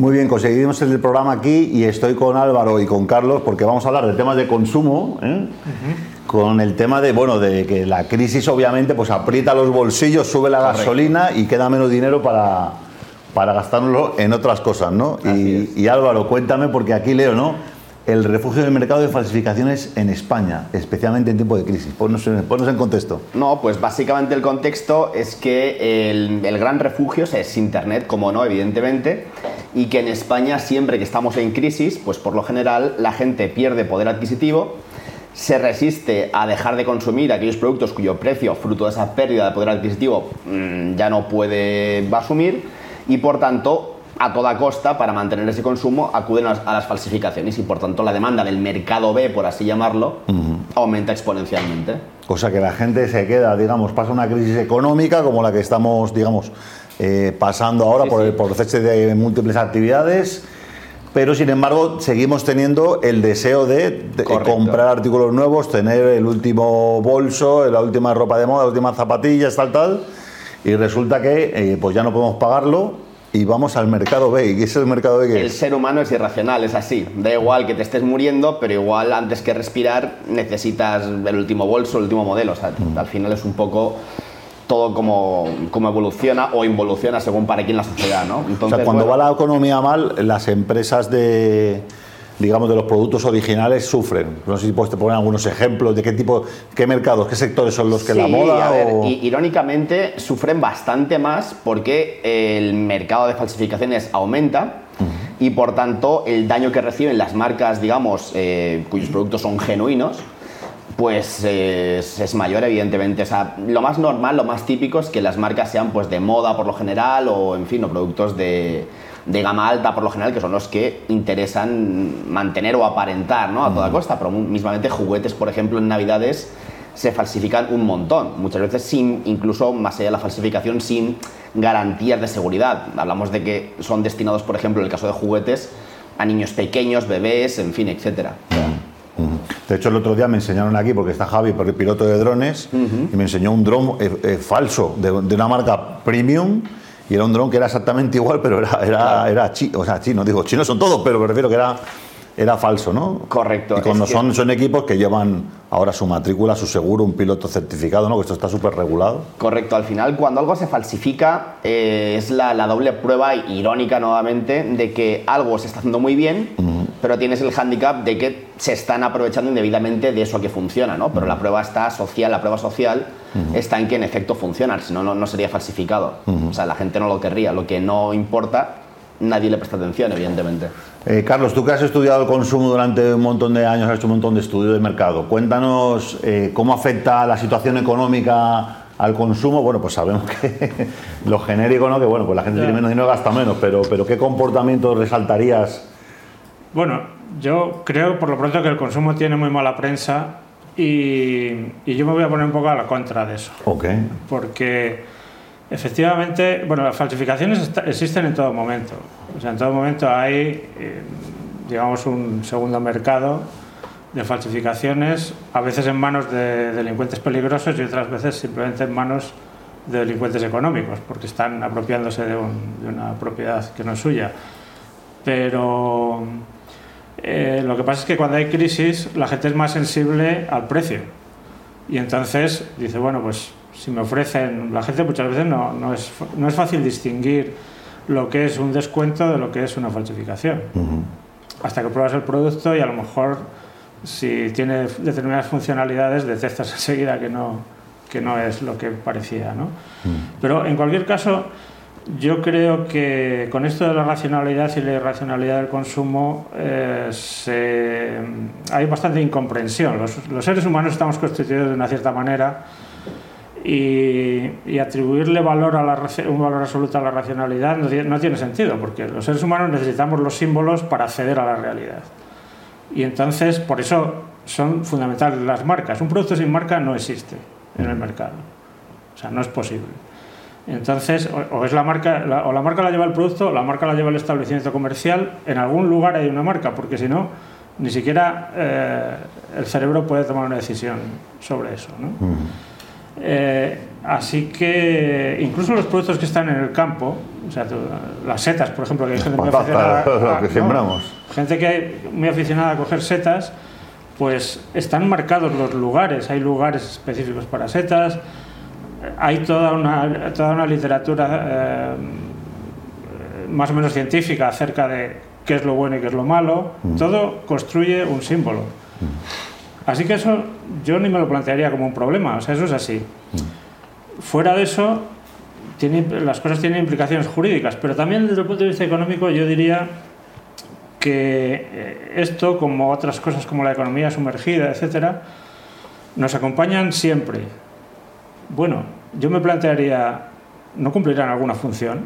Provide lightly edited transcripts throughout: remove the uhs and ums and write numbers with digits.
Muy bien, conseguimos el programa aquí y estoy con Álvaro y con Carlos porque vamos a hablar de temas de consumo, con el tema de, bueno, de que la crisis obviamente pues aprieta los bolsillos, sube la gasolina y queda menos dinero para gastarlo en otras cosas, ¿no? Y Álvaro, cuéntame, porque aquí leo, ¿no?, el refugio del mercado de falsificaciones en España, especialmente en tiempo de crisis. Ponnos en contexto. No, pues básicamente el contexto es que el gran refugio es Internet, como no, evidentemente, y que en España siempre que estamos en crisis, pues por lo general la gente pierde poder adquisitivo, se resiste a dejar de consumir aquellos productos cuyo precio, fruto de esa pérdida de poder adquisitivo, ya no puede asumir, y por tanto, a toda costa, para mantener ese consumo, acuden a las falsificaciones y, por tanto, la demanda del mercado B, por así llamarlo, aumenta exponencialmente. O sea, que la gente se queda, digamos, pasa una crisis económica como la que estamos, digamos, pasando ahora por el cese de múltiples actividades, pero, sin embargo, seguimos teniendo el deseo de comprar artículos nuevos, tener el último bolso, la última ropa de moda, las últimas zapatillas, tal, y resulta que pues ya no podemos pagarlo. Y vamos al mercado B. ¿Qué es el mercado B? El ser humano es irracional, es así. Da igual que te estés muriendo, pero igual antes que respirar necesitas el último bolso, el último modelo. O sea, al final es un poco todo como evoluciona o involuciona según para quién la sociedad, ¿no? Entonces, o sea, cuando va la economía mal, las empresas de los productos originales sufren. No sé si puedes te poner algunos ejemplos de qué mercados, qué sectores son los que la moda. A ver, irónicamente sufren bastante más porque el mercado de falsificaciones aumenta y por tanto el daño que reciben las marcas, digamos, cuyos productos son genuinos, pues es mayor, evidentemente. O sea, lo más normal, lo más típico es que las marcas sean pues de moda por lo general o, en fin, o productos de gama alta por lo general, que son los que interesan mantener o aparentar, ¿no?, a toda costa. Pero mismamente juguetes, por ejemplo, en Navidades se falsifican un montón, muchas veces sin, incluso más allá de la falsificación, sin garantías de seguridad. Hablamos de que son destinados, por ejemplo, en el caso de juguetes, a niños pequeños, bebés, en fin, etcétera. De hecho, el otro día me enseñaron aquí, porque está Javi, porque piloto de drones, y me enseñó un dron falso de una marca premium. Y era un dron que era exactamente igual, pero era chino. O sea, chino, digo, chinos son todos, pero me refiero que era falso, ¿no? Correcto. Y cuando son equipos que llevan ahora su matrícula, su seguro, un piloto certificado, ¿no? Que esto está súper regulado. Correcto. Al final, cuando algo se falsifica, es la doble prueba irónica, nuevamente, de que algo se está haciendo muy bien, pero tienes el hándicap de que se están aprovechando indebidamente de eso que funciona, ¿no? Pero la prueba social está en que en efecto funciona, si no, no sería falsificado. O sea, la gente no lo querría, lo que no importa, nadie le presta atención, evidentemente. Carlos, tú que has estudiado el consumo durante un montón de años, has hecho un montón de estudios de mercado, cuéntanos cómo afecta la situación económica al consumo. Bueno, pues sabemos que lo genérico, ¿no?, que bueno, pues la gente tiene menos dinero, gasta menos, pero ¿qué comportamientos resaltarías? Bueno, yo creo por lo pronto que el consumo tiene muy mala prensa y yo me voy a poner un poco a la contra de eso. Ok. Porque efectivamente, bueno, las falsificaciones existen en todo momento. O sea, en todo momento hay, digamos, un segundo mercado de falsificaciones, a veces en manos de delincuentes peligrosos y otras veces simplemente en manos de delincuentes económicos, porque están apropiándose de una propiedad que no es suya. Pero lo que pasa es que cuando hay crisis la gente es más sensible al precio y entonces dice, bueno, pues si me ofrecen, la gente muchas veces no es fácil distinguir lo que es un descuento de lo que es una falsificación, hasta que pruebas el producto y a lo mejor si tiene determinadas funcionalidades detectas enseguida que no es lo que parecía, ¿no? Pero en cualquier caso, yo creo que con esto de la racionalidad y la irracionalidad del consumo hay bastante incomprensión. Los seres humanos estamos constituidos de una cierta manera y atribuirle un valor absoluto a la racionalidad no tiene sentido, porque los seres humanos necesitamos los símbolos para acceder a la realidad. Y entonces, por eso son fundamentales las marcas. Un producto sin marca no existe en el mercado. O sea, no es posible. Entonces, o es la marca, o la marca la lleva el producto, o la marca la lleva el establecimiento comercial. En algún lugar hay una marca, porque si no, ni siquiera el cerebro puede tomar una decisión sobre eso, ¿no? Así que incluso los productos que están en el campo, O sea, las setas, por ejemplo, que hay gente muy aficionada a, sembramos. Gente que hay muy aficionada a coger setas, pues están marcados los lugares, hay lugares específicos para setas, hay toda una literatura más o menos científica acerca de qué es lo bueno y qué es lo malo, todo construye un símbolo. Así que eso yo ni me lo plantearía como un problema, o sea, eso es así. Fuera de eso, las cosas tienen implicaciones jurídicas, pero también desde el punto de vista económico yo diría que esto, como otras cosas como la economía sumergida, etcétera, nos acompañan siempre. Bueno, yo me plantearía, ¿no cumplirán alguna función?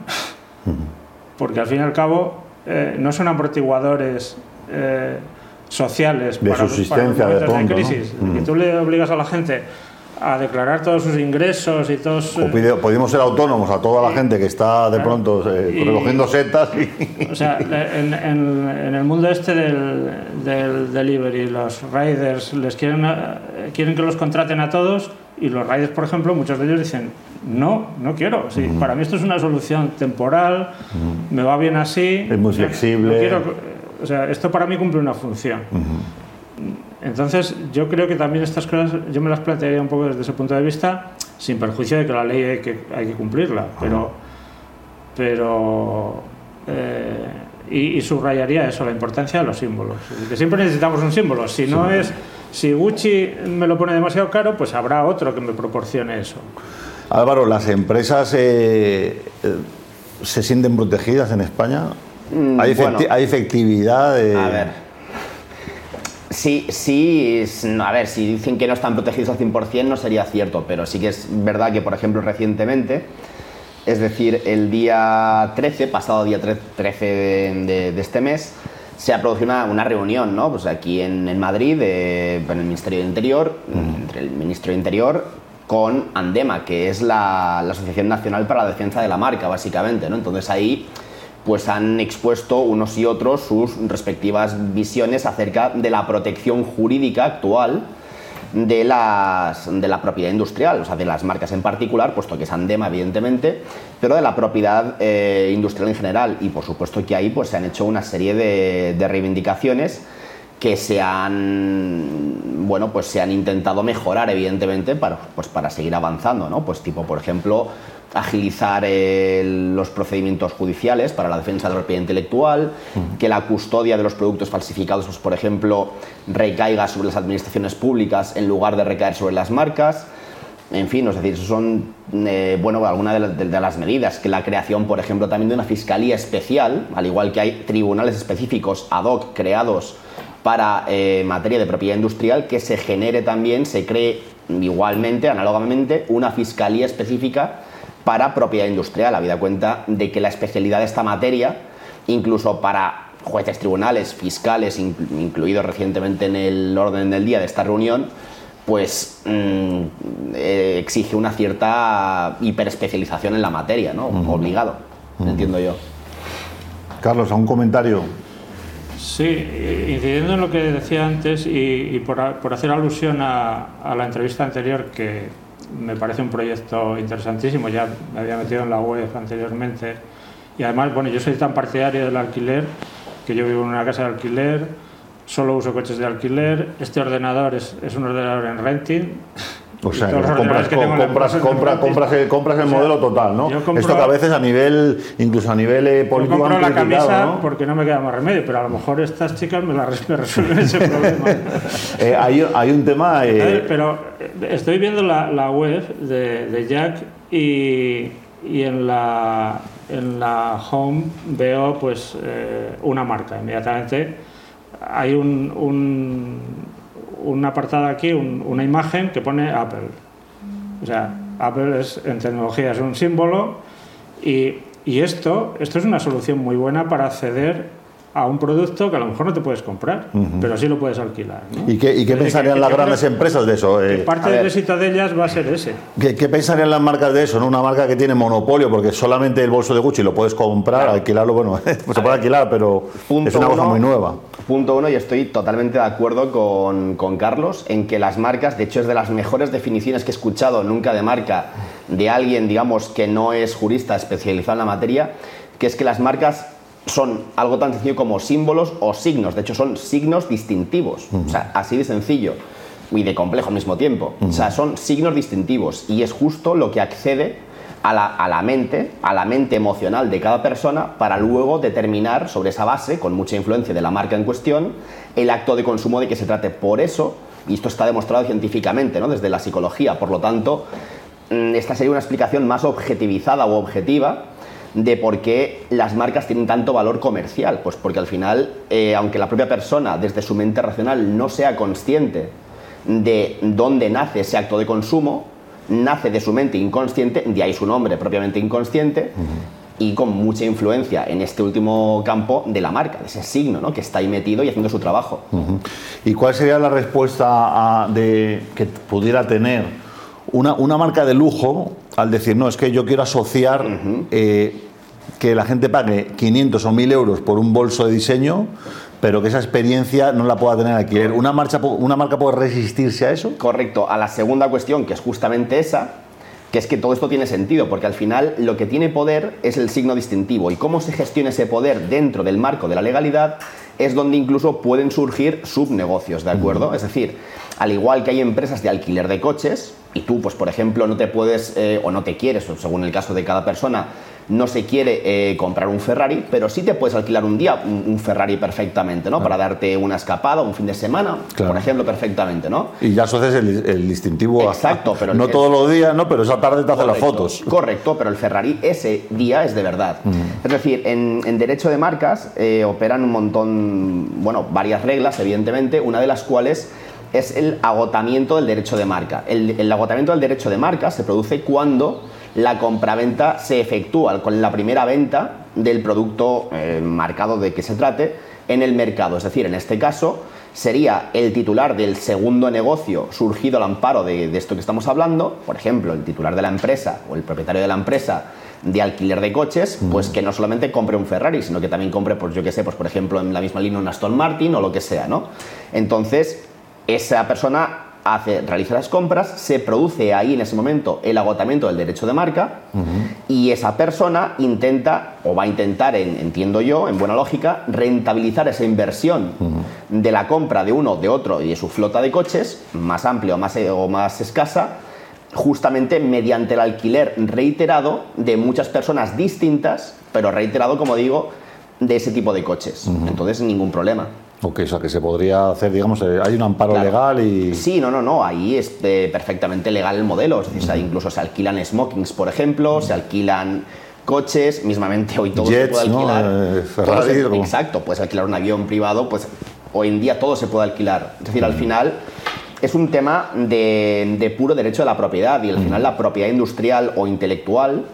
Porque al fin y al cabo no son amortiguadores sociales de subsistencia, para los momentos de crisis, ¿no? Que tú le obligas a la gente a declarar todos sus ingresos y todos... Podemos ser autónomos a toda la gente que está de pronto recogiendo setas y... O sea, en el mundo este del delivery, los riders les quieren que los contraten a todos, y los riders, por ejemplo, muchos de ellos dicen no quiero, sí, para mí esto es una solución temporal, me va bien así, es muy flexible, no quiero, o sea, esto para mí cumple una función. Entonces, yo creo que también estas cosas yo me las plantearía un poco desde ese punto de vista, sin perjuicio de que la ley hay que cumplirla, pero subrayaría eso, la importancia de los símbolos. Que siempre necesitamos un símbolo, si Gucci me lo pone demasiado caro, pues habrá otro que me proporcione eso. Álvaro, ¿las empresas se sienten protegidas en España? ¿Hay efectividad? A ver. Sí, a ver, si dicen que no están protegidos al 100% no sería cierto, pero sí que es verdad que, por ejemplo, recientemente, es decir, el día 13, pasado día 13 de este mes, se ha producido una reunión, ¿no? Pues aquí en Madrid, en el Ministerio de Interior, entre el Ministro de Interior con ANDEMA, que es la Asociación Nacional para la Defensa de la Marca, básicamente, ¿no? Entonces ahí... pues han expuesto unos y otros sus respectivas visiones acerca de la protección jurídica actual de la propiedad industrial, o sea, de las marcas en particular, puesto que es ANDEMA, evidentemente, pero de la propiedad industrial en general. Y por supuesto que ahí pues, se han hecho una serie de reivindicaciones que se han intentado mejorar, evidentemente, para seguir avanzando, ¿no? Pues tipo, por ejemplo, agilizar los procedimientos judiciales para la defensa de la propiedad intelectual, que la custodia de los productos falsificados, pues, por ejemplo, recaiga sobre las administraciones públicas en lugar de recaer sobre las marcas. En fin, es decir, son algunas de las medidas, que la creación, por ejemplo, también de una fiscalía especial, al igual que hay tribunales específicos ad hoc creados para materia de propiedad industrial, que se genere también, se cree igualmente, análogamente, una fiscalía específica para propiedad industrial, habida cuenta de que la especialidad de esta materia, incluso para jueces, tribunales, fiscales, incluidos recientemente en el orden del día de esta reunión, pues exige una cierta hiperespecialización en la materia, ¿no? Obligado, entiendo yo. Carlos, ¿algún comentario? Sí, incidiendo en lo que decía antes y por hacer alusión a la entrevista anterior, que me parece un proyecto interesantísimo, ya me había metido en la web anteriormente, y además, bueno, yo soy tan partidario del alquiler, que yo vivo en una casa de alquiler, solo uso coches de alquiler, este ordenador es un ordenador en renting, o sea, compras el modelo total, ¿no? Esto que a veces incluso a nivel político... Yo compro la camisa, ¿no? Porque no me queda más remedio, pero a lo mejor estas chicas me resuelven ese problema. Hay un tema... Pero estoy viendo la web de Jack y en la home veo pues una marca. Inmediatamente hay un apartado aquí, una imagen que pone Apple. O sea, Apple en tecnología es un símbolo y esto es una solución muy buena para acceder a un producto que a lo mejor no te puedes comprar, pero sí lo puedes alquilar, ¿no? ¿Y qué pensarían las grandes empresas de eso? Parte del éxito de ellas va a ser ese. ¿Qué pensarían las marcas de eso? ¿No? Una marca que tiene monopolio, porque solamente el bolso de Gucci lo puedes comprar, claro. Alquilarlo, bueno, se puede alquilar, pero es una cosa muy nueva. Punto uno, y estoy totalmente de acuerdo con Carlos en que las marcas, de hecho es de las mejores definiciones que he escuchado nunca de marca, de alguien, digamos, que no es jurista especializado en la materia, que es que las marcas son algo tan sencillo como símbolos o signos. De hecho, son signos distintivos. O sea, así de sencillo y de complejo al mismo tiempo. O sea, son signos distintivos y es justo lo que accede a la mente emocional de cada persona para luego determinar sobre esa base, con mucha influencia de la marca en cuestión, el acto de consumo de que se trate. Por eso, y esto está demostrado científicamente, ¿no?, desde la psicología, por lo tanto, esta sería una explicación más objetivizada u objetiva de por qué las marcas tienen tanto valor comercial. Pues porque al final, aunque la propia persona desde su mente racional no sea consciente de dónde nace ese acto de consumo, nace de su mente inconsciente, de ahí su nombre, propiamente inconsciente, y con mucha influencia en este último campo de la marca, de ese signo, ¿no?, que está ahí metido y haciendo su trabajo. ¿Y cuál sería la respuesta que pudiera tener una marca de lujo al decir, no, es que yo quiero asociar que la gente pague 500 o 1000 euros por un bolso de diseño, pero que esa experiencia no la pueda tener alquiler? ¿Una marca puede resistirse a eso? Correcto. A la segunda cuestión, que es justamente esa, que es que todo esto tiene sentido, porque al final lo que tiene poder es el signo distintivo, y cómo se gestiona ese poder dentro del marco de la legalidad es donde incluso pueden surgir subnegocios, ¿de acuerdo? Es decir, al igual que hay empresas de alquiler de coches, y tú, pues por ejemplo, no te puedes, o no te quieres, según el caso de cada persona, no se quiere comprar un Ferrari, pero sí te puedes alquilar un día un Ferrari perfectamente, ¿no? Para darte una escapada, un fin de semana, por ejemplo, perfectamente, ¿no? Y ya asocias el distintivo. Exacto, pero no todos los días, ¿no? Pero esa tarde te hace las fotos. Correcto, pero el Ferrari ese día es de verdad. Es decir, en derecho de marcas operan un montón, bueno, varias reglas, evidentemente, una de las cuales es el agotamiento del derecho de marca. El agotamiento del derecho de marca se produce cuando la compraventa se efectúa con la primera venta del producto marcado de que se trate en el mercado. Es decir, en este caso sería el titular del segundo negocio surgido al amparo de esto que estamos hablando, por ejemplo, el titular de la empresa o el propietario de la empresa de alquiler de coches, pues que no solamente compre un Ferrari, sino que también compre, pues yo qué sé, pues por ejemplo en la misma línea un Aston Martin o lo que sea, ¿no? Entonces, esa persona realiza las compras, se produce ahí en ese momento el agotamiento del derecho de marca y esa persona intenta, o va a intentar, entiendo yo, en buena lógica, rentabilizar esa inversión de la compra de uno, de otro y de su flota de coches, más amplia o más escasa, justamente mediante el alquiler reiterado de muchas personas distintas, pero reiterado, como digo, de ese tipo de coches. Entonces, ningún problema. Ok, o sea, que se podría hacer, digamos, hay un amparo legal y... Sí, no, ahí es perfectamente legal el modelo. Es decir, o sea, incluso se alquilan smokings, por ejemplo, se alquilan coches, mismamente hoy todo se puede alquilar. ¿No? Ferrari, todo exacto, puedes alquilar un avión privado, pues hoy en día todo se puede alquilar. Es decir, al final es un tema de puro derecho de la propiedad y al final la propiedad industrial o intelectual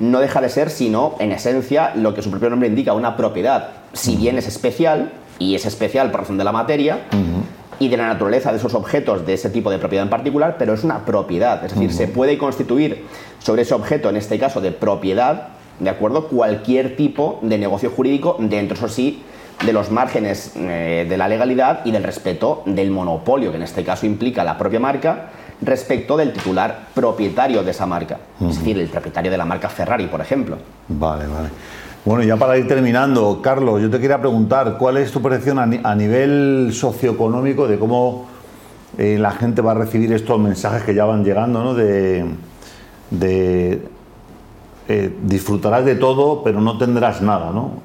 no deja de ser, sino, en esencia, lo que su propio nombre indica, una propiedad. Si bien es especial, y es especial por razón de la materia y de la naturaleza de esos objetos, de ese tipo de propiedad en particular, pero es una propiedad, es decir, se puede constituir sobre ese objeto, en este caso de propiedad, ¿de acuerdo?, cualquier tipo de negocio jurídico dentro, eso sí, de los márgenes de la legalidad y del respeto del monopolio, que en este caso implica la propia marca, respecto del titular propietario de esa marca, es decir, el propietario de la marca Ferrari, por ejemplo. Vale. Bueno, ya para ir terminando, Carlos, yo te quería preguntar, ¿cuál es tu percepción a nivel socioeconómico de cómo la gente va a recibir estos mensajes que ya van llegando, ¿no? De disfrutarás de todo, pero no tendrás nada, ¿no?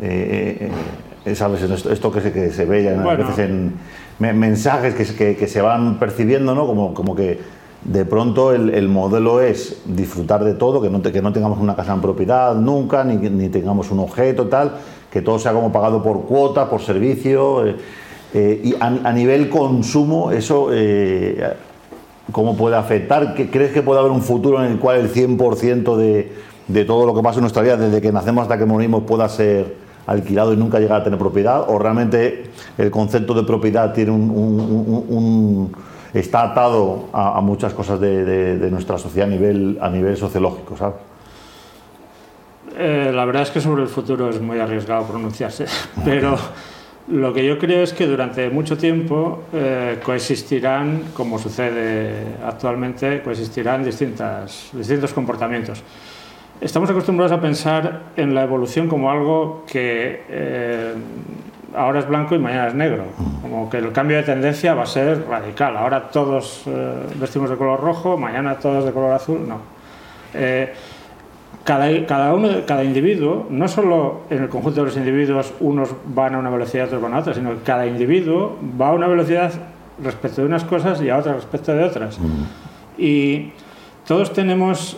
¿Sabes? Esto que se ve ya a veces en mensajes que se van percibiendo, ¿no? Como que... De pronto el modelo es disfrutar de todo, que no tengamos una casa en propiedad nunca, ni tengamos un objeto, tal, que todo sea como pagado por cuotas, por servicio. Y a nivel consumo, eso ¿cómo puede afectar? ¿Crees que puede haber un futuro en el cual el 100% de todo lo que pasa en nuestra vida, desde que nacemos hasta que morimos, pueda ser alquilado y nunca llegar a tener propiedad? ¿O realmente el concepto de propiedad tiene está atado a muchas cosas de nuestra sociedad a nivel sociológico, ¿sabes? La verdad es que sobre el futuro es muy arriesgado pronunciarse, pero Lo que yo creo es que durante mucho tiempo coexistirán, como sucede actualmente, coexistirán distintos comportamientos. Estamos acostumbrados a pensar en la evolución como algo que ahora es blanco y mañana es negro, como que el cambio de tendencia va a ser radical. Ahora todos vestimos de color rojo, mañana todos de color azul, no. Cada individuo, no solo en el conjunto de los individuos unos van a una velocidad, otros van a otra, sino que cada individuo va a una velocidad respecto de unas cosas y a otras respecto de otras. Y todos tenemos,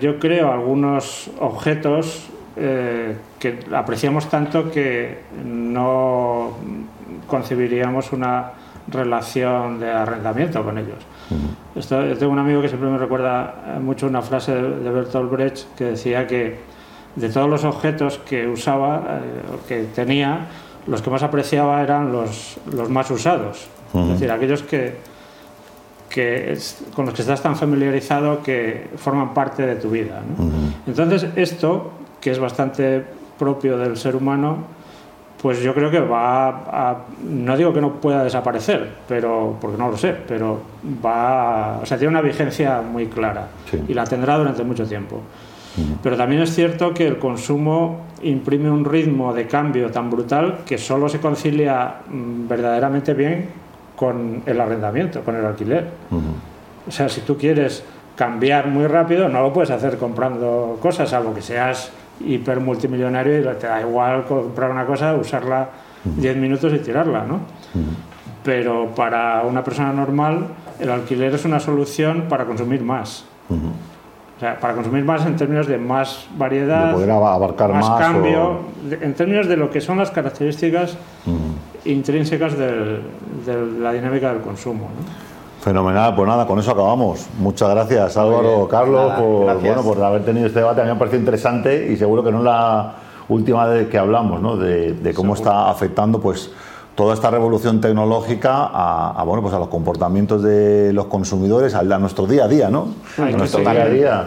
yo creo, algunos objetos que apreciamos tanto que no concebiríamos una relación de arrendamiento con ellos. Yo tengo un amigo que siempre me recuerda mucho una frase de Bertolt Brecht que decía que de todos los objetos que usaba, que tenía, los que más apreciaba eran los más usados. Es decir, aquellos que con los que estás tan familiarizado que forman parte de tu vida, ¿no? Entonces esto, que es bastante propio del ser humano, pues yo creo que va no digo que no pueda desaparecer, pero porque no lo sé, pero tiene una vigencia muy clara, sí, y la tendrá durante mucho tiempo. Pero también es cierto que el consumo imprime un ritmo de cambio tan brutal que solo se concilia verdaderamente bien con el arrendamiento, con el alquiler. O sea, si tú quieres cambiar muy rápido, no lo puedes hacer comprando cosas, salvo que seas hiper multimillonario y te da igual comprar una cosa, usarla 10 minutos y tirarla, ¿no? Pero para una persona normal el alquiler es una solución para consumir más. O sea, para consumir más en términos de más variedad, de poder abarcar más cambio, en términos de lo que son las características intrínsecas de la dinámica del consumo, ¿no? Fenomenal, pues nada, con eso acabamos. Muchas gracias, Álvaro, bien, Carlos, nada, por haber tenido este debate. A mí me parece interesante y seguro que no es la última vez que hablamos, ¿no? De cómo está afectando pues toda esta revolución tecnológica a los comportamientos de los consumidores, a nuestro día a día, ¿no? A nuestro día a día.